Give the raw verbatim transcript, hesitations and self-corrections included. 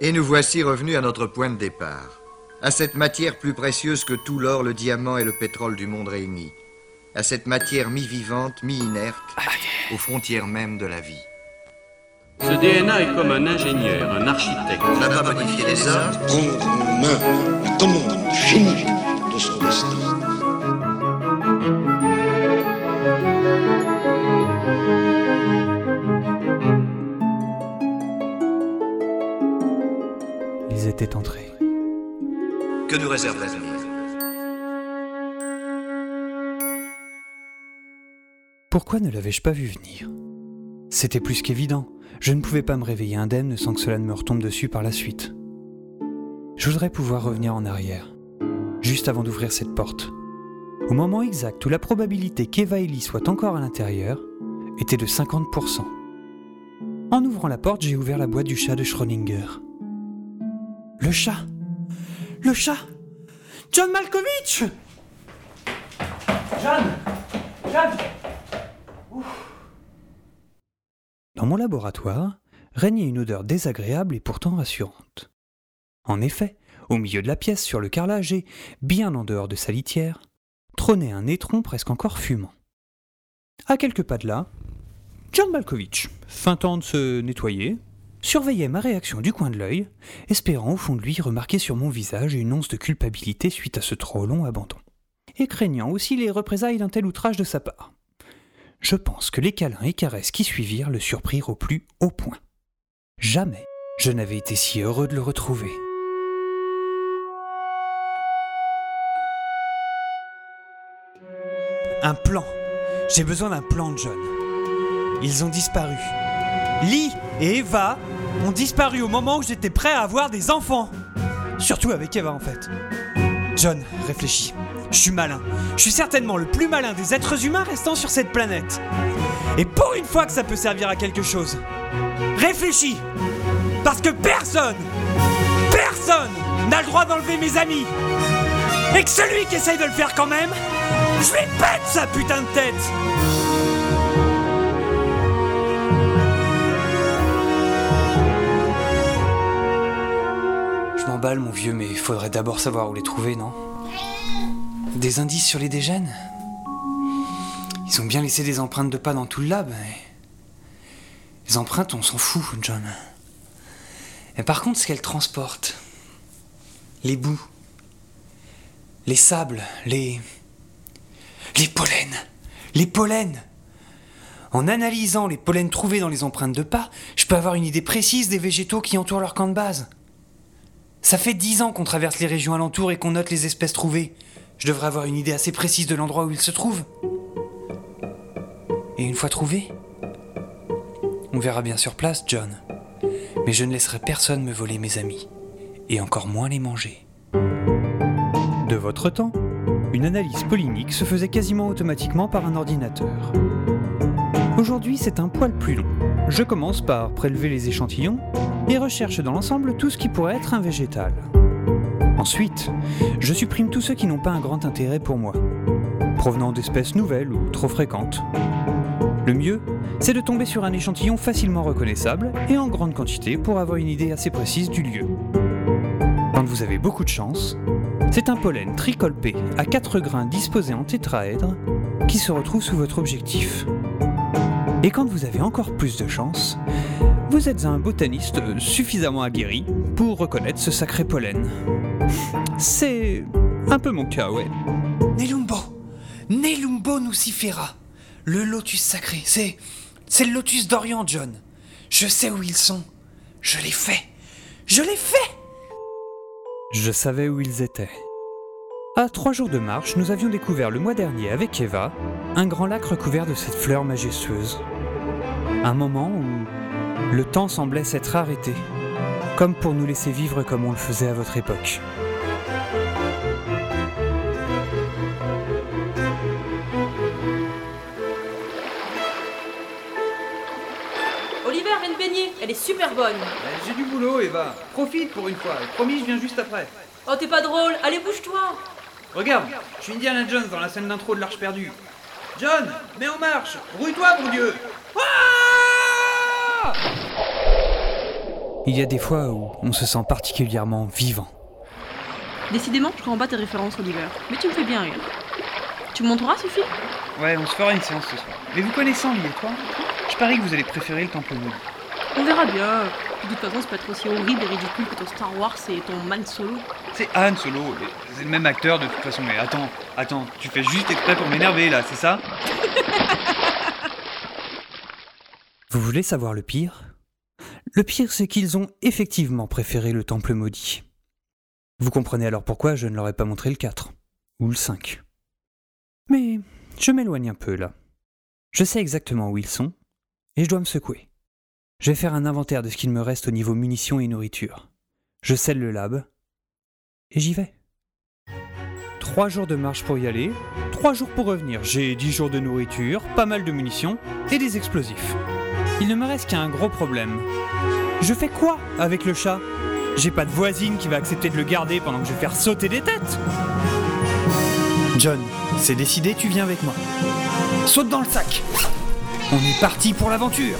Et nous voici revenus à notre point de départ, à cette matière plus précieuse que tout l'or, le diamant et le pétrole du monde réunis, à cette matière mi-vivante, mi-inerte, aux frontières mêmes de la vie. Ce D N A est comme un ingénieur, un architecte. On n'a pas modifié les arts. Prendre en main la commande génie de son destin. Ils étaient entrés. Que nous réserve l'avenir ? Pourquoi ne l'avais-je pas vu venir ? C'était plus qu'évident. Je ne pouvais pas me réveiller indemne sans que cela ne me retombe dessus par la suite. Je voudrais pouvoir revenir en arrière, juste avant d'ouvrir cette porte. Au moment exact où la probabilité qu'Eva Eli soit encore à l'intérieur était de cinquante pour cent. En ouvrant la porte, j'ai ouvert la boîte du chat de Schrödinger. Le chat Le chat John Malkovich John John Ouf. Dans mon laboratoire, régnait une odeur désagréable et pourtant rassurante. En effet, au milieu de la pièce, sur le carrelage et, bien en dehors de sa litière, trônait un étron presque encore fumant. À quelques pas de là, John Malkovich, feintant de se nettoyer, surveillait ma réaction du coin de l'œil, espérant au fond de lui remarquer sur mon visage une once de culpabilité suite à ce trop long abandon, et craignant aussi les représailles d'un tel outrage de sa part. Je pense que les câlins et caresses qui suivirent le surprirent au plus haut point. Jamais je n'avais été si heureux de le retrouver. Un plan. J'ai besoin d'un plan, John. Ils ont disparu. Lee et Eva ont disparu au moment où j'étais prêt à avoir des enfants. Surtout avec Eva, en fait. John, réfléchis. Je suis malin. Je suis certainement le plus malin des êtres humains restant sur cette planète. Et pour une fois que ça peut servir à quelque chose, réfléchis. Parce que personne, personne n'a le droit d'enlever mes amis. Et que celui qui essaye de le faire quand même, je lui pète sa putain de tête. Je m'emballe, mon vieux, mais faudrait d'abord savoir où les trouver, non ? Des indices sur les dégènes ? Ils ont bien laissé des empreintes de pas dans tout le lab. Les empreintes, on s'en fout, John. Mais par contre, ce qu'elles transportent, les boues, les sables, les... les pollens. Les pollens. En analysant les pollens trouvés dans les empreintes de pas, je peux avoir une idée précise des végétaux qui entourent leur camp de base. Ça fait dix ans qu'on traverse les régions alentours et qu'on note les espèces trouvées. Je devrais avoir une idée assez précise de l'endroit où il se trouve. Et une fois trouvé, on verra bien sur place, John. Mais je ne laisserai personne me voler mes amis, et encore moins les manger. De votre temps, une analyse pollinique se faisait quasiment automatiquement par un ordinateur. Aujourd'hui, c'est un poil plus long. Je commence par prélever les échantillons et recherche dans l'ensemble tout ce qui pourrait être un végétal. Ensuite, je supprime tous ceux qui n'ont pas un grand intérêt pour moi, provenant d'espèces nouvelles ou trop fréquentes. Le mieux, c'est de tomber sur un échantillon facilement reconnaissable et en grande quantité pour avoir une idée assez précise du lieu. Quand vous avez beaucoup de chance, c'est un pollen tricolpé à quatre grains disposés en tétraèdre qui se retrouve sous votre objectif. Et quand vous avez encore plus de chance, vous êtes un botaniste suffisamment aguerri pour reconnaître ce sacré pollen. C'est un peu mon cas, ouais. Nelumbo Nelumbo Nucifera. Le lotus sacré, c'est... c'est le lotus d'Orient, John. Je sais où ils sont. Je l'ai fait Je l'ai fait Je savais où ils étaient. À trois jours de marche, nous avions découvert le mois dernier, avec Eva, un grand lac recouvert de cette fleur majestueuse. Un moment où le temps semblait s'être arrêté, comme pour nous laisser vivre comme on le faisait à votre époque. Oliver, viens te baigner, elle est super bonne. Ben, j'ai du boulot, Eva. Profite pour une fois, promis, je viens juste après. Oh, t'es pas drôle, allez, bouge-toi. Regarde, je suis Indiana Jones dans la scène d'intro de l'Arche perdue. John, mets en marche, rouille-toi, mon Dieu. Ah! Il y a des fois où on se sent particulièrement vivant. Décidément, je comprends pas tes références, Oliver. Mais tu me fais bien rire. Tu me montreras, Sophie ? Ouais, on se fera une séance ce soir. Mais vous connaissez Lee et toi, je parie que vous allez préférer le Temple-Moon. On verra bien. De toute façon, ça peut être aussi horrible et ridicule que ton Star Wars et ton Han Solo. C'est Han Solo, c'est le même acteur de toute façon. Mais attends, attends, tu fais juste exprès pour m'énerver là, c'est ça ? Vous voulez savoir le pire ? Le pire, c'est qu'ils ont effectivement préféré le Temple Maudit. Vous comprenez alors pourquoi je ne leur ai pas montré le quatre, ou le cinq. Mais je m'éloigne un peu là. Je sais exactement où ils sont, et je dois me secouer. Je vais faire un inventaire de ce qu'il me reste au niveau munitions et nourriture. Je scelle le lab, et j'y vais. Trois jours de marche pour y aller, trois jours pour revenir. J'ai dix jours de nourriture, pas mal de munitions, et des explosifs. Il ne me reste qu'un gros problème. Je fais quoi avec le chat ? J'ai pas de voisine qui va accepter de le garder pendant que je vais faire sauter des têtes. John, c'est décidé, tu viens avec moi. Saute dans le sac. On est parti pour l'aventure.